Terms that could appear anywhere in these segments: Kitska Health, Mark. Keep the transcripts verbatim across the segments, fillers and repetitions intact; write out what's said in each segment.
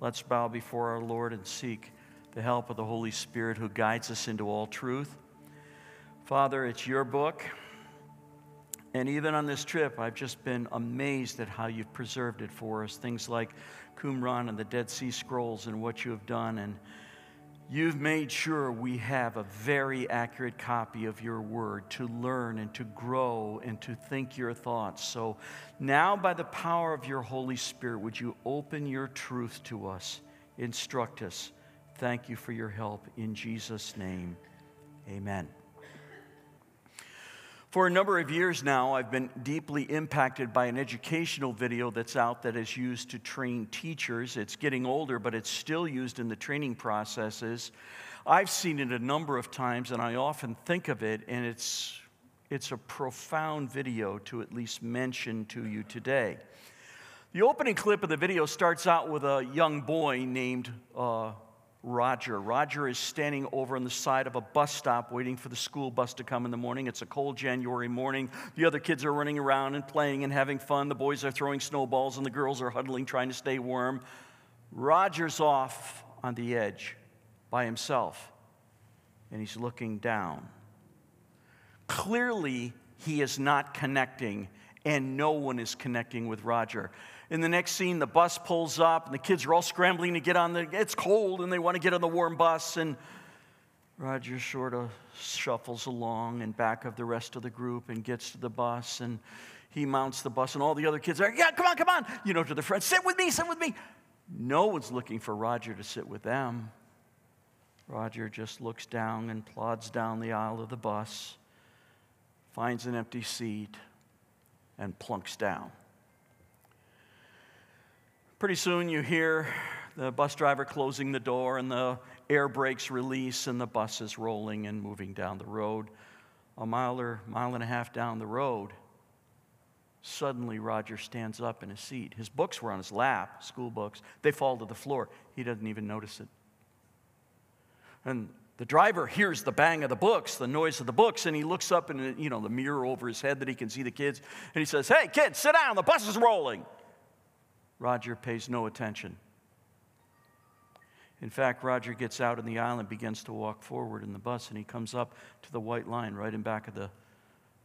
let's bow before our Lord and seek the help of the Holy Spirit who guides us into all truth. Father, it's your book. And even on this trip, I've just been amazed at how you've preserved it for us. Things like Qumran and the Dead Sea Scrolls and what you have done. And you've made sure we have a very accurate copy of your word to learn and to grow and to think your thoughts. So now by the power of your Holy Spirit, would you open your truth to us, instruct us. Thank you for your help. In Jesus' name, amen. For a number of years now, I've been deeply impacted by an educational video that's out that is used to train teachers. It's getting older, but it's still used in the training processes. I've seen it a number of times, and I often think of it, and it's, it's a profound video to at least mention to you today. The opening clip of the video starts out with a young boy named uh, Roger. Roger is standing over on the side of a bus stop waiting for the school bus to come in the morning. It's a cold January morning. The other kids are running around and playing and having fun. The boys are throwing snowballs and the girls are huddling, trying to stay warm. Roger's off on the edge by himself, and he's looking down. Clearly, he is not connecting, and no one is connecting with Roger. In the next scene, the bus pulls up, and the kids are all scrambling to get on the, it's cold, and they want to get on the warm bus, and Roger sort of shuffles along in back of the rest of the group and gets to the bus, and he mounts the bus, and all the other kids are, yeah, come on, come on, you know, to the front, sit with me, sit with me. No one's looking for Roger to sit with them. Roger just looks down and plods down the aisle of the bus, finds an empty seat, and plunks down. Pretty soon you hear the bus driver closing the door and the air brakes release and the bus is rolling and moving down the road. A mile or mile and a half down the road, suddenly Roger stands up in his seat. His books were on his lap, school books. They fall to the floor. He doesn't even notice it. And the driver hears the bang of the books, the noise of the books, and he looks up in, you know, the mirror over his head that he can see the kids, and he says, "Hey, kids, sit down. The bus is rolling." Roger pays no attention. In fact, Roger gets out in the aisle and begins to walk forward in the bus, and he comes up to the white line right in back of the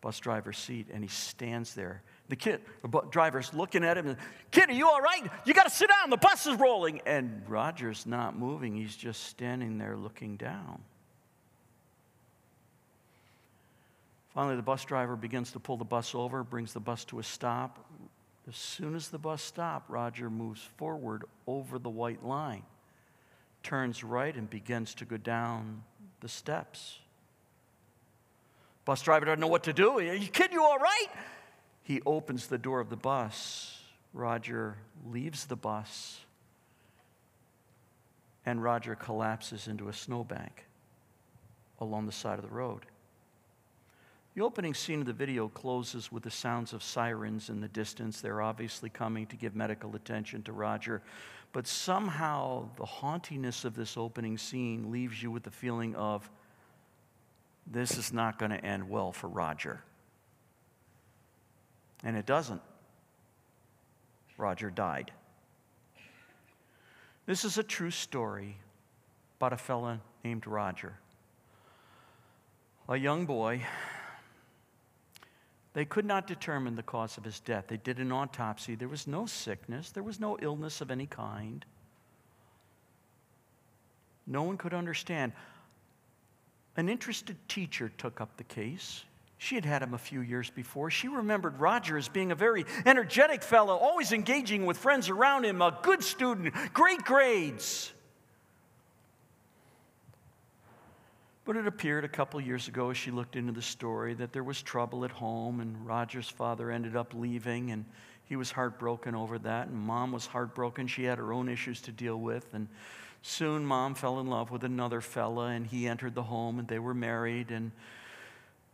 bus driver's seat, and he stands there. The kid, the driver's looking at him, and, "Kid, are you all right? You got to sit down. The bus is rolling." And Roger's not moving. He's just standing there looking down. Finally, the bus driver begins to pull the bus over, brings the bus to a stop. As soon as the bus stopped, Roger moves forward over the white line, turns right, and begins to go down the steps. Bus driver doesn't know what to do. "Are you kidding? You all right?" He opens the door of the bus. Roger leaves the bus, and Roger collapses into a snowbank along the side of the road. The opening scene of the video closes with the sounds of sirens in the distance. They're obviously coming to give medical attention to Roger. But somehow the hauntiness of this opening scene leaves you with the feeling of, this is not going to end well for Roger. And it doesn't. Roger died. This is a true story about a fella named Roger. A young boy. They could not determine the cause of his death. They did an autopsy. There was no sickness. There was no illness of any kind. No one could understand. An interested teacher took up the case. She had had him a few years before. She remembered Roger as being a very energetic fellow, always engaging with friends around him, a good student, great grades. But it appeared a couple years ago as she looked into the story that there was trouble at home, and Roger's father ended up leaving, and he was heartbroken over that, and Mom was heartbroken. She had her own issues to deal with, and soon Mom fell in love with another fella, and he entered the home, and they were married, and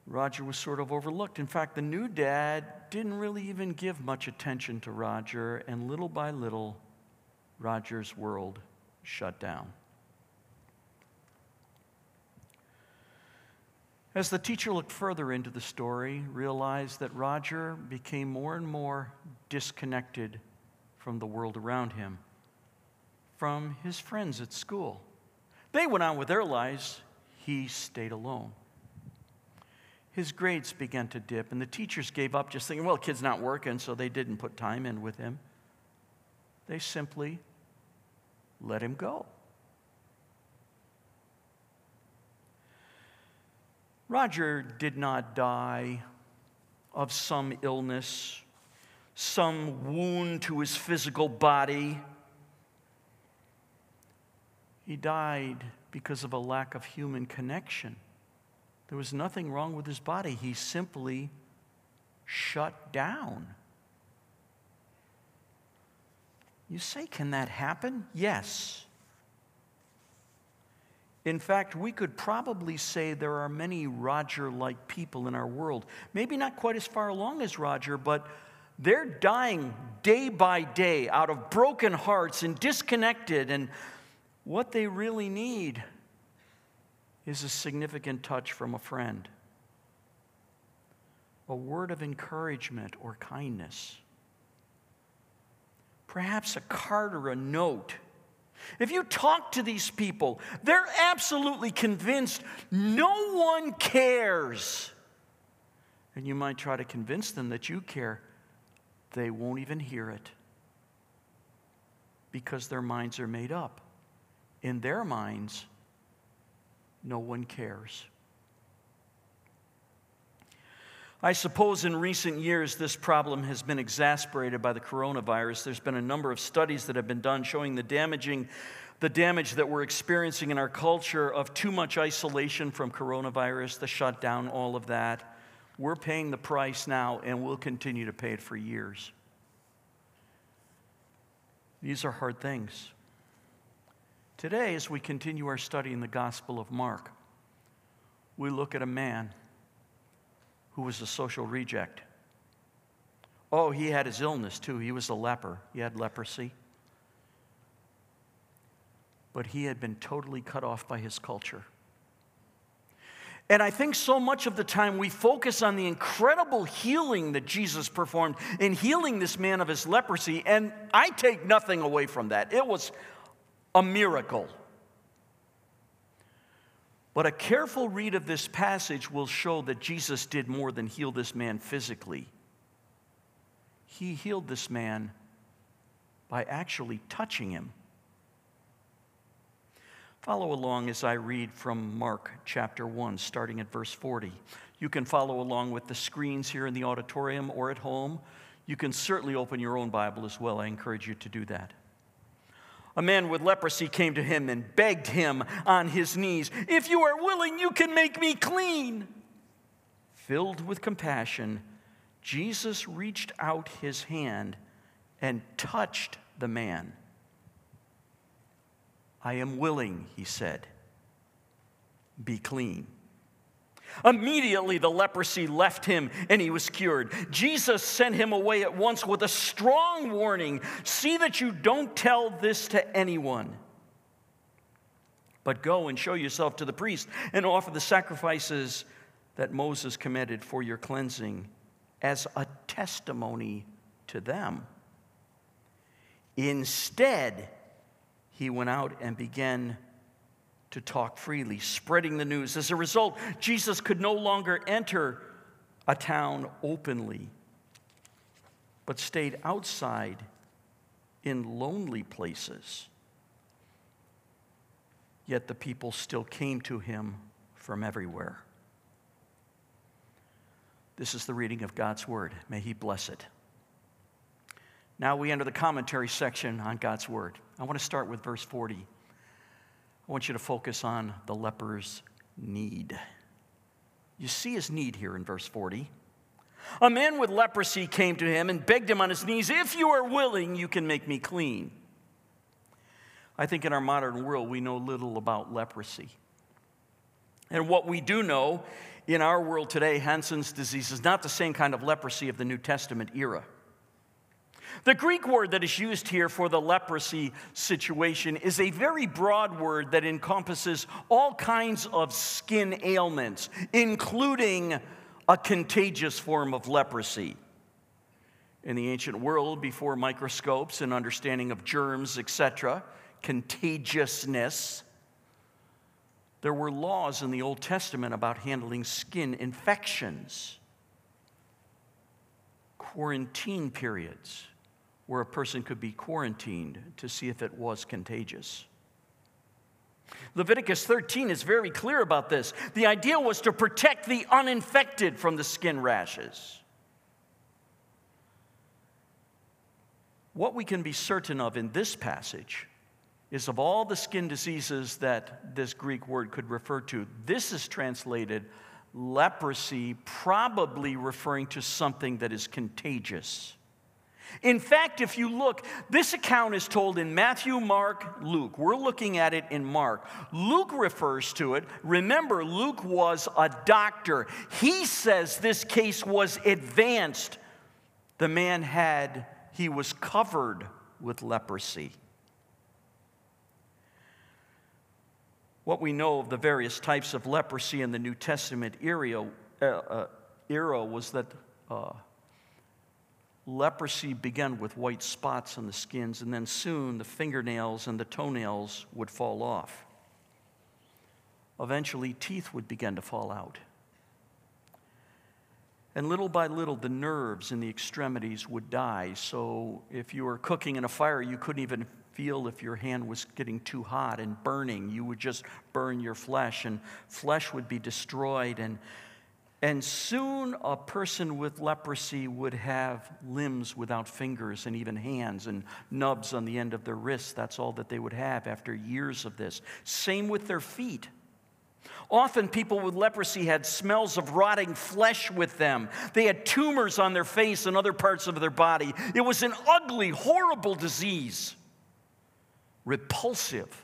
Roger was sort of overlooked. In fact, the new dad didn't really even give much attention to Roger, and little by little, Roger's world shut down. As the teacher looked further into the story, realized that Roger became more and more disconnected from the world around him. from his friends at school. They went on with their lives. He stayed alone. His grades began to dip, and the teachers gave up, just thinking, well, the kid's not working, so they didn't put time in with him. They simply let him go. Roger did not die of some illness, some wound to his physical body. He died because of a lack of human connection. There was nothing wrong with his body. He simply shut down. You say, can that happen? Yes. In fact, we could probably say there are many Roger-like people in our world. Maybe not quite as far along as Roger, but they're dying day by day out of broken hearts and disconnected. And what they really need is a significant touch from a friend, a word of encouragement or kindness, perhaps a card or a note. If you talk to these people, they're absolutely convinced no one cares. And you might try to convince them that you care. They won't even hear it because their minds are made up. In their minds, no one cares. I suppose in recent years, this problem has been exacerbated by the coronavirus. There's been a number of studies that have been done showing the damaging, the damage that we're experiencing in our culture of too much isolation from coronavirus, the shutdown, all of that. We're paying the price now, and we'll continue to pay it for years. These are hard things. Today, as we continue our study in the Gospel of Mark, we look at a man who was a social reject. Oh, he had his illness too. He was a leper. He had leprosy. But he had been totally cut off by his culture. And I think so much of the time we focus on the incredible healing that Jesus performed in healing this man of his leprosy, and I take nothing away from that. It was a miracle. But a careful read of this passage will show that Jesus did more than heal this man physically. He healed this man by actually touching him. Follow along as I read from Mark chapter one, starting at verse forty. You can follow along with the screens here in the auditorium or at home. You can certainly open your own Bible as well. I encourage you to do that. A man with leprosy came to him and begged him on his knees, "If you are willing, you can make me clean." Filled with compassion, Jesus reached out his hand and touched the man. "I am willing," he said. "Be clean." Immediately the leprosy left him and he was cured. Jesus sent him away at once with a strong warning: "See that you don't tell this to anyone. But go and show yourself to the priest and offer the sacrifices that Moses commanded for your cleansing as a testimony to them." Instead, he went out and began to talk freely, spreading the news. As a result, Jesus could no longer enter a town openly, but stayed outside in lonely places. Yet the people still came to him from everywhere. This is the reading of God's word. May he bless it. Now we enter the commentary section on God's word. I want to start with verse forty. I want you to focus on the leper's need. You see his need here in verse forty. A man with leprosy came to him and begged him on his knees, "If you are willing, you can make me clean." I think in our modern world, we know little about leprosy. And what we do know in our world today, Hansen's disease, is not the same kind of leprosy of the New Testament era. The Greek word that is used here for the leprosy situation is a very broad word that encompasses all kinds of skin ailments, including a contagious form of leprosy. In the ancient world, before microscopes and understanding of germs, et cetera, contagiousness. There were laws in the Old Testament about handling skin infections. Quarantine periods where a person could be quarantined to see if it was contagious. Leviticus thirteen is very clear about this. The idea was to protect the uninfected from the skin rashes. What we can be certain of in this passage is of all the skin diseases that this Greek word could refer to, this is translated leprosy, probably referring to something that is contagious. In fact, if you look, this account is told in Matthew, Mark, Luke. We're looking at it in Mark. Luke refers to it. Remember, Luke was a doctor. He says this case was advanced. The man had, he was covered with leprosy. What we know of the various types of leprosy in the New Testament era, uh, uh, era was that uh, leprosy began with white spots on the skins, and then soon the fingernails and the toenails would fall off. Eventually, teeth would begin to fall out. And little by little, the nerves in the extremities would die. So if you were cooking in a fire, you couldn't even feel if your hand was getting too hot and burning. You would just burn your flesh, and flesh would be destroyed. And, and soon a person with leprosy would have limbs without fingers and even hands and nubs on the end of their wrists. That's all that they would have after years of this. Same with their feet. Often people with leprosy had smells of rotting flesh with them. They had tumors on their face and other parts of their body. It was an ugly, horrible disease. Repulsive.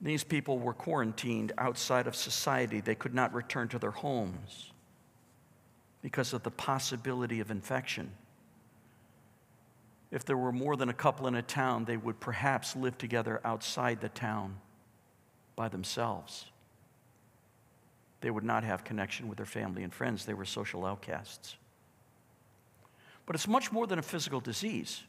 These people were quarantined outside of society. They could not return to their homes because of the possibility of infection. If there were more than a couple in a town, they would perhaps live together outside the town by themselves. They would not have connection with their family and friends. They were social outcasts. But it's much more than a physical disease,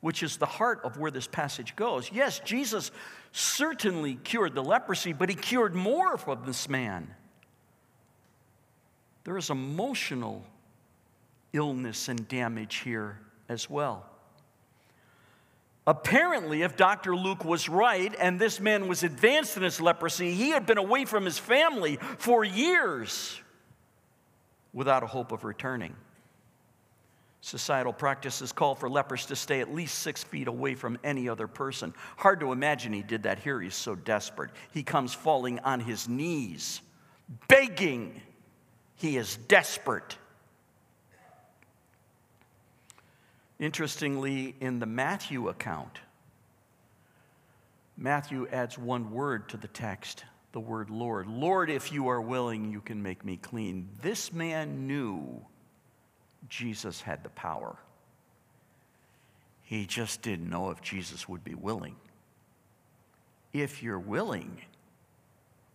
which is the heart of where this passage goes. Yes, Jesus certainly cured the leprosy, but he cured more from this man. There is emotional illness and damage here as well. Apparently, if Doctor Luke was right and this man was advanced in his leprosy, he had been away from his family for years without a hope of returning. Societal practices call for lepers to stay at least six feet away from any other person. Hard to imagine he did that here. He's so desperate. He comes falling on his knees, begging. He is desperate. Interestingly, in the Matthew account, Matthew adds one word to the text, the word Lord. Lord, if you are willing, you can make me clean. This man knew Jesus had the power. He just didn't know if Jesus would be willing. If you're willing,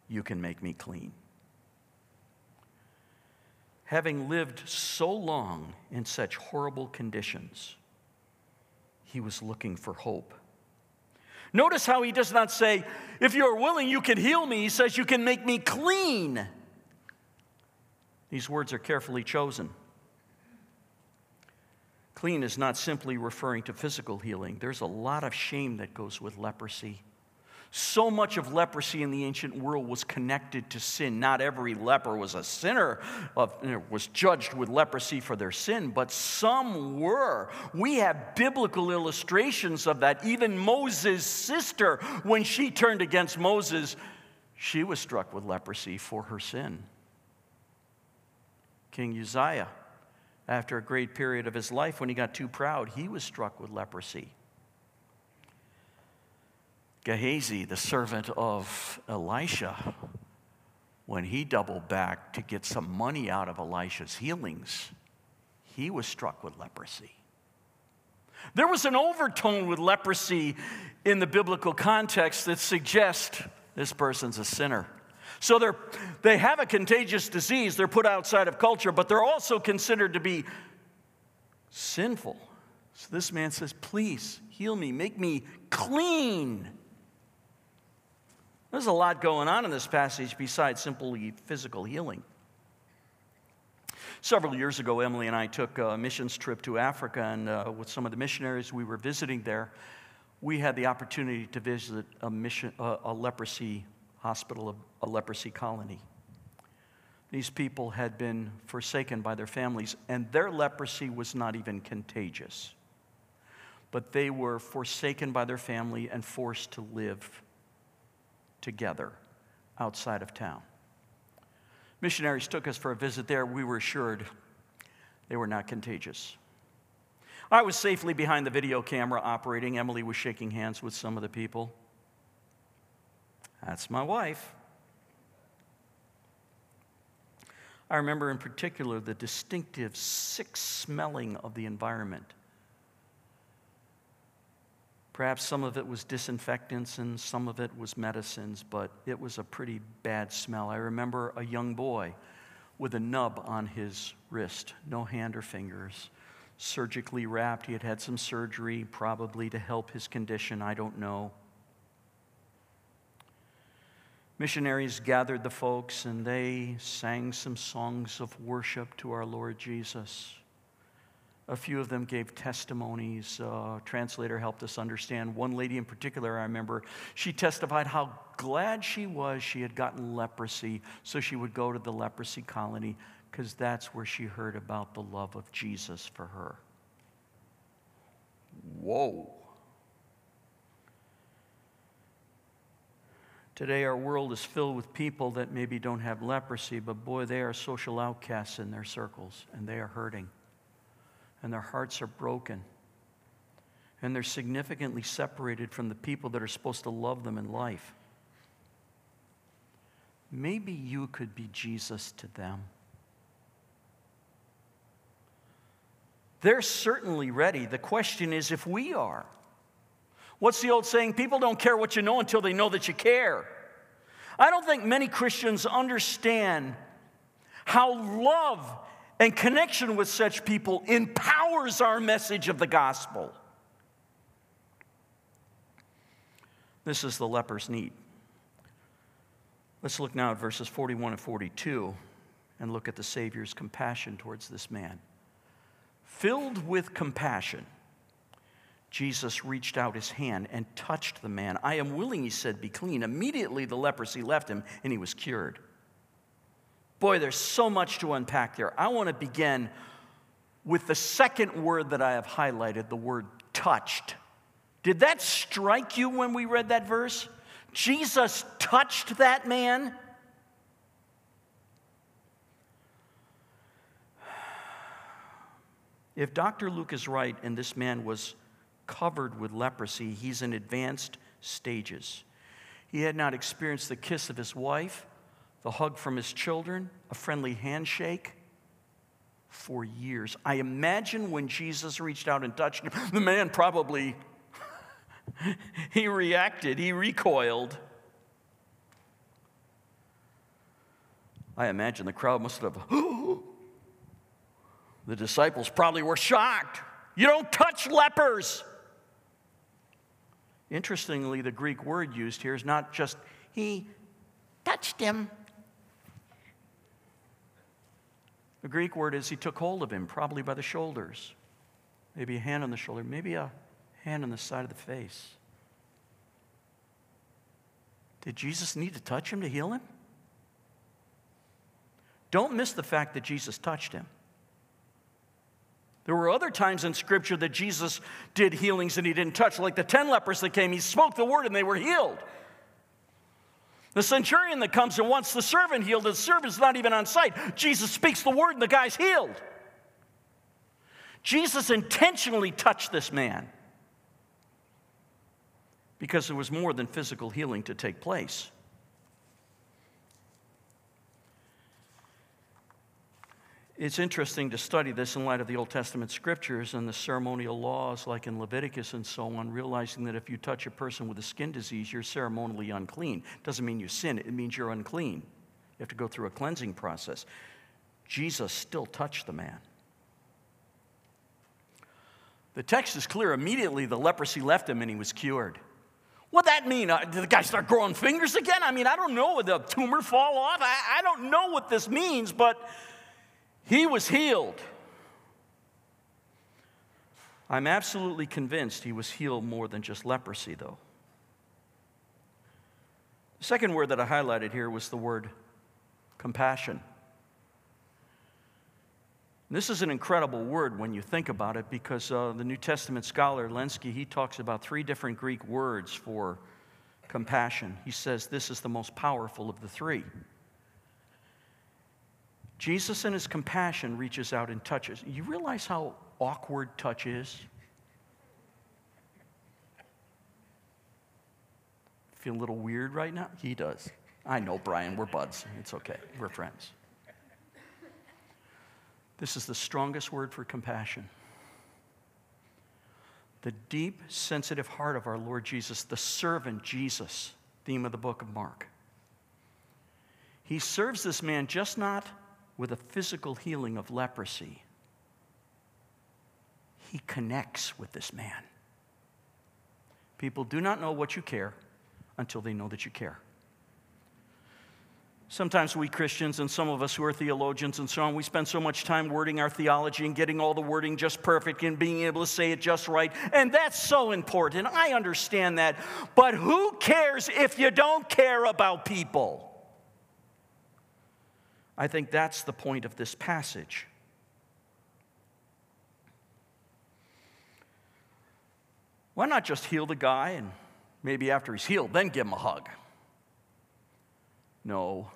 you can make me clean. Having lived so long in such horrible conditions, he was looking for hope. Notice how he does not say, if you're willing, you can heal me. He says, you can make me clean. These words are carefully chosen. Clean is not simply referring to physical healing. There's a lot of shame that goes with leprosy. So much of leprosy in the ancient world was connected to sin. Not every leper was a sinner, of, you know, was judged with leprosy for their sin, but some were. We have biblical illustrations of that. Even Moses' sister, when she turned against Moses, she was struck with leprosy for her sin. King Uzziah, after a great period of his life, when he got too proud, he was struck with leprosy. Gehazi, the servant of Elisha, when he doubled back to get some money out of Elisha's healings, he was struck with leprosy. There was an overtone with leprosy in the biblical context that suggests this person's a sinner. So they're, they have a contagious disease. They're put outside of culture, but they're also considered to be sinful. So this man says, please heal me, make me clean. There's a lot going on in this passage besides simply physical healing. Several years ago, Emily and I took a missions trip to Africa, and uh, with some of the missionaries we were visiting there, we had the opportunity to visit a, mission, uh, a leprosy hospital, a leprosy colony. These people had been forsaken by their families, and their leprosy was not even contagious. But they were forsaken by their family and forced to live together outside of town. Missionaries took us for a visit there. We were assured they were not contagious. I was safely behind the video camera operating. Emily was shaking hands with some of the people. That's my wife. I remember in particular the distinctive sick smelling of the environment. Perhaps some of it was disinfectants and some of it was medicines, but it was a pretty bad smell. I remember a young boy with a nub on his wrist, no hand or fingers, surgically wrapped. He had had some surgery, probably to help his condition, I don't know. Missionaries gathered the folks and they sang some songs of worship to our Lord Jesus. A few of them gave testimonies. Uh, translator helped us understand. One lady in particular, I remember, she testified how glad she was she had gotten leprosy, so she would go to the leprosy colony because that's where she heard about the love of Jesus for her. Whoa. Today our world is filled with people that maybe don't have leprosy, but boy, they are social outcasts in their circles, and they are hurting. And their hearts are broken. And they're significantly separated from the people that are supposed to love them in life. Maybe you could be Jesus to them. They're certainly ready. The question is if we are. What's the old saying? People don't care what you know until they know that you care. I don't think many Christians understand how love and connection with such people empowers our message of the gospel. This is the leper's need. Let's look now at verses forty-one and forty-two and look at the Savior's compassion towards this man. Filled with compassion, Jesus reached out his hand and touched the man. "I am willing," he said, "be clean." Immediately the leprosy left him and he was cured. Boy, there's so much to unpack there. I want to begin with the second word that I have highlighted, the word touched. Did that strike you when we read that verse? Jesus touched that man. If Doctor Luke is right and this man was covered with leprosy, he's in advanced stages. He had not experienced the kiss of his wife, the hug from his children, a friendly handshake for years. I imagine when Jesus reached out and touched him, the man probably, he reacted, he recoiled. I imagine the crowd must have, oh! The disciples probably were shocked. You don't touch lepers. Interestingly, the Greek word used here is not just, he touched him. The Greek word is he took hold of him, probably by the shoulders. Maybe a hand on the shoulder, maybe a hand on the side of the face. Did Jesus need to touch him to heal him? Don't miss the fact that Jesus touched him. There were other times in Scripture that Jesus did healings and he didn't touch, like the ten lepers that came. He spoke the word and they were healed. The centurion that comes and wants the servant healed, the servant's not even on site. Jesus speaks the word and the guy's healed. Jesus intentionally touched this man because there was more than physical healing to take place. It's interesting to study this in light of the Old Testament scriptures and the ceremonial laws like in Leviticus and so on, realizing that if you touch a person with a skin disease, you're ceremonially unclean. It doesn't mean you sin. It means you're unclean. You have to go through a cleansing process. Jesus still touched the man. The text is clear. Immediately the leprosy left him and he was cured. What does that mean? Uh, did the guy start growing fingers again? I mean, I don't know. Would the tumor fall off? I, I don't know what this means, but he was healed. I'm absolutely convinced he was healed more than just leprosy, though. The second word that I highlighted here was the word compassion. This is an incredible word when you think about it, because uh, the New Testament scholar Lenski, he talks about three different Greek words for compassion. He says this is the most powerful of the three. Jesus in his compassion reaches out and touches. You realize how awkward touch is? Feel a little weird right now? He does. I know, Brian, we're buds. It's okay. We're friends. This is the strongest word for compassion. The deep, sensitive heart of our Lord Jesus, the servant Jesus, theme of the book of Mark. He serves this man just not with a physical healing of leprosy. He connects with this man. People do not know what you care until they know that you care. Sometimes we Christians and some of us who are theologians and so on, we spend so much time wording our theology and getting all the wording just perfect and being able to say it just right. And that's so important. I understand that. But who cares if you don't care about people? I think that's the point of this passage. Why not just heal the guy and maybe after he's healed, then give him a hug? No.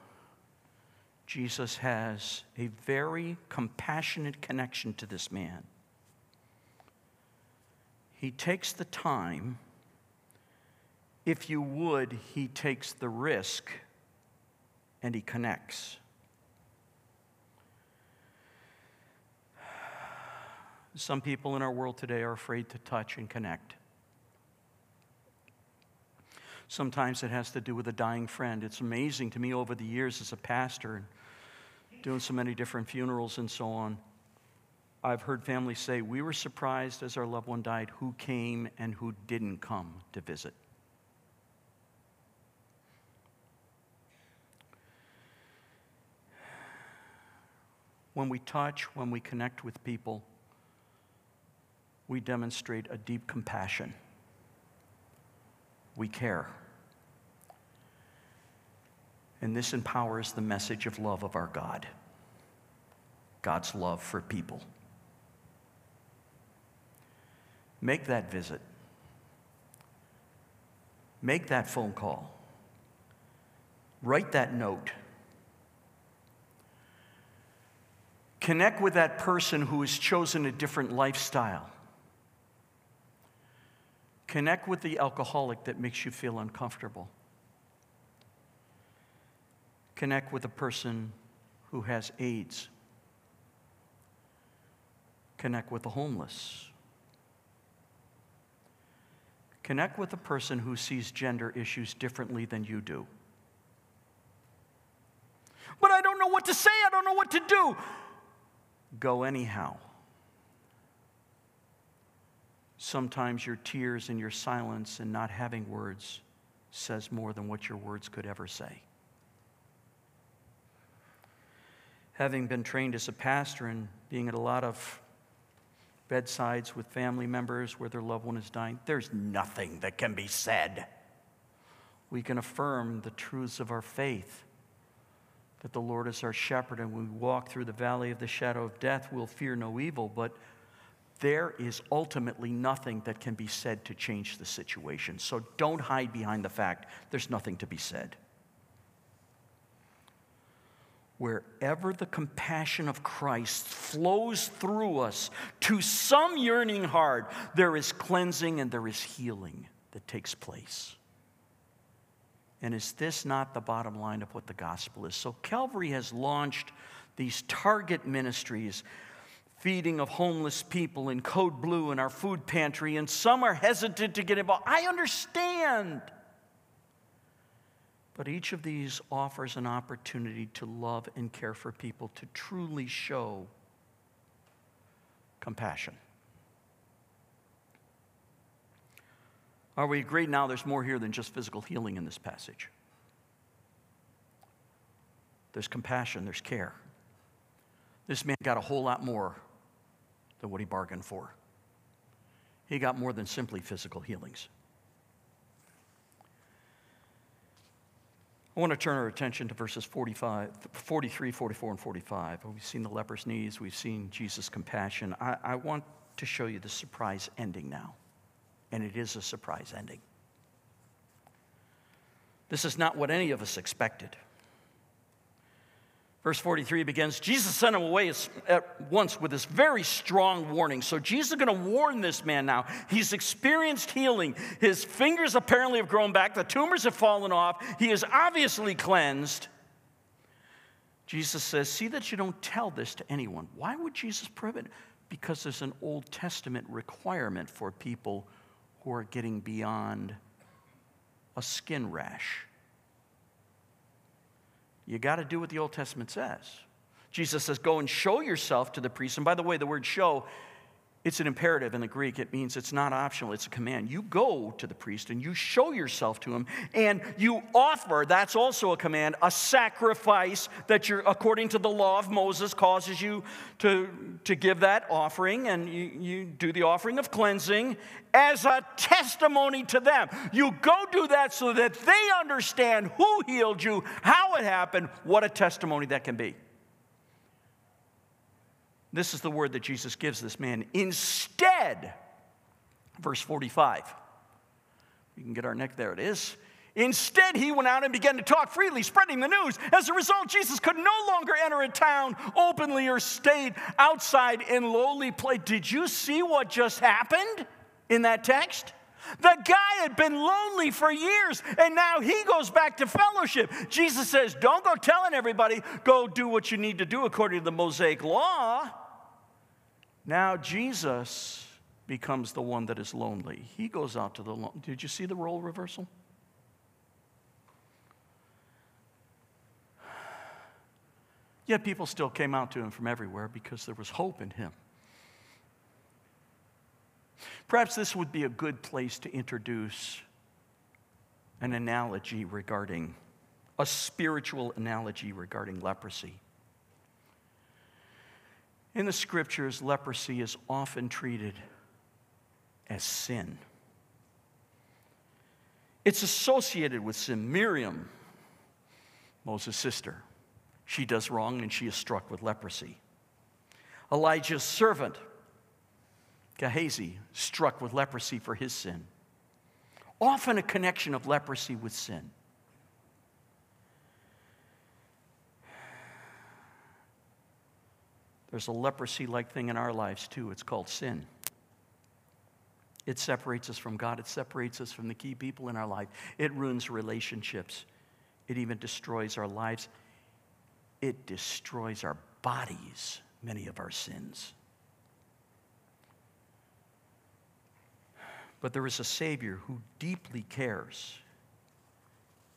Jesus has a very compassionate connection to this man. He takes the time. If you would, he takes the risk and he connects. Some people in our world today are afraid to touch and connect. Sometimes it has to do with a dying friend. It's amazing to me over the years as a pastor and doing so many different funerals and so on, I've heard families say, we were surprised as our loved one died who came and who didn't come to visit. When we touch, when we connect with people, we demonstrate a deep compassion. We care. And this empowers the message of love of our God. God's love for people. Make that visit. Make that phone call. Write that note. Connect with that person who has chosen a different lifestyle. Connect with the alcoholic that makes you feel uncomfortable. Connect with a person who has AIDS. Connect with the homeless. Connect with a person who sees gender issues differently than you do. But I don't know what to say. I don't know what to do. Go anyhow. Sometimes your tears and your silence and not having words says more than what your words could ever say. Having been trained as a pastor and being at a lot of bedsides with family members where their loved one is dying, there's nothing that can be said. We can affirm the truths of our faith, that the Lord is our shepherd, and when we walk through the valley of the shadow of death, we'll fear no evil, but there is ultimately nothing that can be said to change the situation. So don't hide behind the fact there's nothing to be said. Wherever the compassion of Christ flows through us to some yearning heart, there is cleansing and there is healing that takes place. And is this not the bottom line of what the gospel is? So Calvary has launched these target ministries, feeding of homeless people in Code Blue and our food pantry, and some are hesitant to get involved. I understand. But each of these offers an opportunity to love and care for people, to truly show compassion. Are we agreed now there's more here than just physical healing in this passage? There's compassion, there's care. This man got a whole lot more than what he bargained for. He got more than simply physical healings. I want to turn our attention to verses forty-five, forty-three, forty-four, and forty-five. We've seen the leper's knees. We've seen Jesus' compassion. I, I want to show you the surprise ending now, and it is a surprise ending. This is not what any of us expected. Verse forty-three begins, Jesus sent him away at once with this very strong warning. So Jesus is going to warn this man now. He's experienced healing. His fingers apparently have grown back. The tumors have fallen off. He is obviously cleansed. Jesus says, see that you don't tell this to anyone. Why would Jesus prohibit? Because there's an Old Testament requirement for people who are getting beyond a skin rash. You got to do what the Old Testament says. Jesus says, go and show yourself to the priest. And by the way, the word show, it's an imperative in the Greek. It means it's not optional. It's a command. You go to the priest and you show yourself to him. And you offer, that's also a command, a sacrifice that you're, according to the law of Moses, causes you to, to give that offering. And you, you do the offering of cleansing as a testimony to them. You go do that so that they understand who healed you, how it happened, what a testimony that can be. This is the word that Jesus gives this man. Instead, verse forty-five. You can get our neck there. It is. Instead, he went out and began to talk freely, spreading the news. As a result, Jesus could no longer enter a town openly or stayed outside in lowly place. Did you see what just happened in that text? The guy had been lonely for years, and now he goes back to fellowship. Jesus says, don't go telling everybody. Go do what you need to do according to the Mosaic law. Now Jesus becomes the one that is lonely. He goes out to the lonely. Did you see the role reversal? Yet people still came out to him from everywhere because there was hope in him. Perhaps this would be a good place to introduce an analogy regarding, a spiritual analogy regarding leprosy. In the scriptures, leprosy is often treated as sin. It's associated with sin. Miriam, Moses' sister, she does wrong and she is struck with leprosy. Elijah's servant, Gehazi, struck with leprosy for his sin. Often a connection of leprosy with sin. There's a leprosy-like thing in our lives, too. It's called sin. It separates us from God. It separates us from the key people in our life. It ruins relationships. It even destroys our lives. It destroys our bodies, many of our sins. But there is a Savior who deeply cares.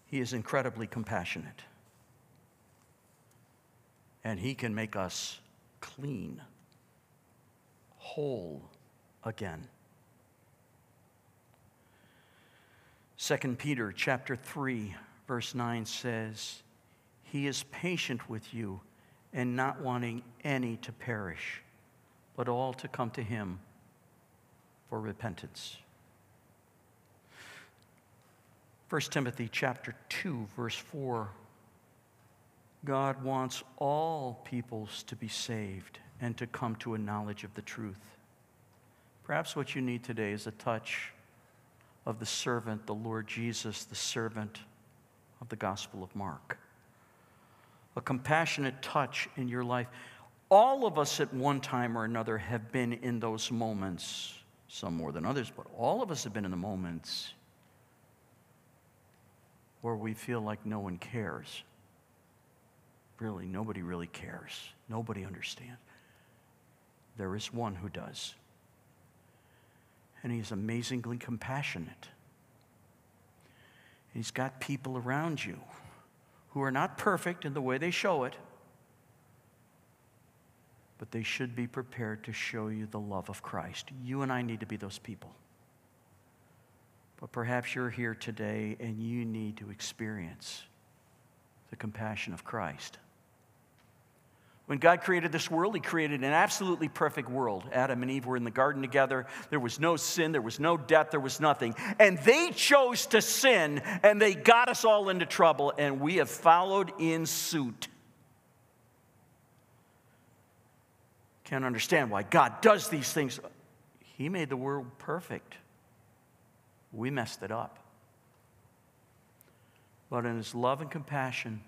He is incredibly compassionate. And he can make us clean, whole again. Second Peter chapter three, verse nine says, he is patient with you and not wanting any to perish, but all to come to him for repentance. First Timothy chapter two, verse four, God wants all peoples to be saved and to come to a knowledge of the truth. Perhaps what you need today is a touch of the servant, the Lord Jesus, the servant of the Gospel of Mark. A compassionate touch in your life. All of us at one time or another have been in those moments, some more than others, but all of us have been in the moments where we feel like no one cares. Really, nobody really cares. Nobody understands. There is one who does. And he is amazingly compassionate. He's got people around you who are not perfect in the way they show it, but they should be prepared to show you the love of Christ. You and I need to be those people. But perhaps you're here today and you need to experience the compassion of Christ. When God created this world, He created an absolutely perfect world. Adam and Eve were in the garden together. There was no sin. There was no death. There was nothing. And they chose to sin, and they got us all into trouble, and we have followed in suit. Can't understand why God does these things. He made the world perfect. We messed it up. But in His love and compassion,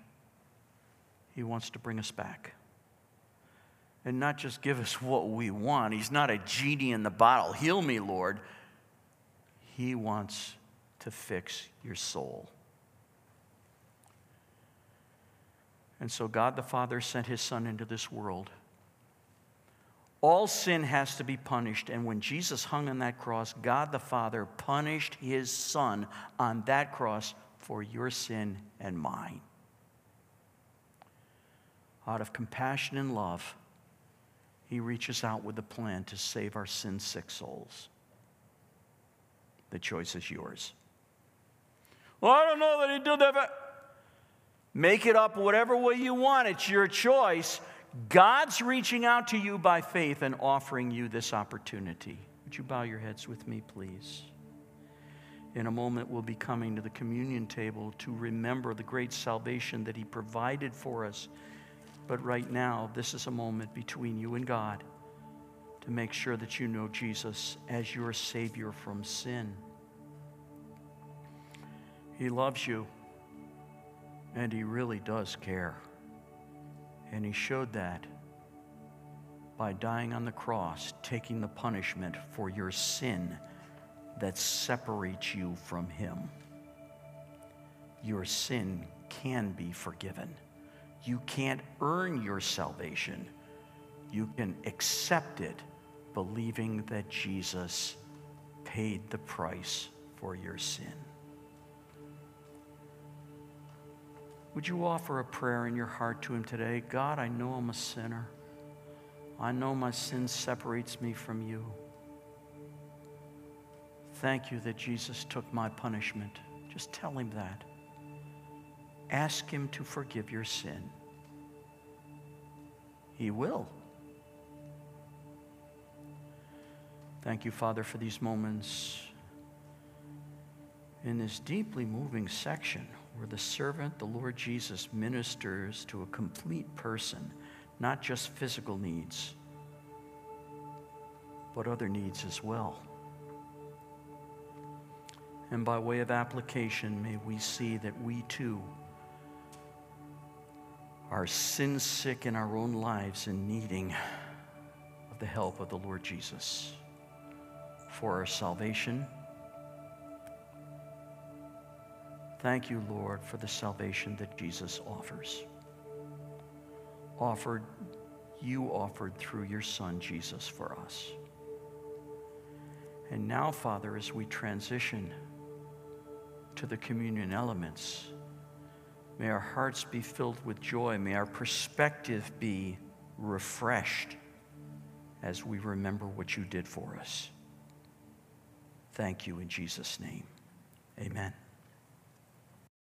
He wants to bring us back. And not just give us what we want. He's not a genie in the bottle. Heal me, Lord. He wants to fix your soul. And so God the Father sent His Son into this world. All sin has to be punished. And when Jesus hung on that cross, God the Father punished His Son on that cross for your sin and mine. Out of compassion and love, He reaches out with a plan to save our sin-sick souls. The choice is yours. Well, I don't know that He did that. But make it up whatever way you want. It's your choice. God's reaching out to you by faith and offering you this opportunity. Would you bow your heads with me, please? In a moment, we'll be coming to the communion table to remember the great salvation that He provided for us. But right now, this is a moment between you and God to make sure that you know Jesus as your Savior from sin. He loves you, and He really does care. And He showed that by dying on the cross, taking the punishment for your sin that separates you from Him. Your sin can be forgiven. You can't earn your salvation. You can accept it, believing that Jesus paid the price for your sin. Would you offer a prayer in your heart to Him today? God, I know I'm a sinner. I know my sin separates me from You. Thank You that Jesus took my punishment. Just tell Him that. Ask Him to forgive your sin. He will. Thank You, Father, for these moments in this deeply moving section where the servant, the Lord Jesus, ministers to a complete person, not just physical needs, but other needs as well. And by way of application, may we see that we too are sin-sick in our own lives and needing of the help of the Lord Jesus for our salvation. Thank You, Lord, for the salvation that Jesus offers. Offered, You offered through Your Son, Jesus, for us. And now, Father, as we transition to the communion elements, may our hearts be filled with joy. May our perspective be refreshed as we remember what You did for us. Thank You in Jesus' name. Amen.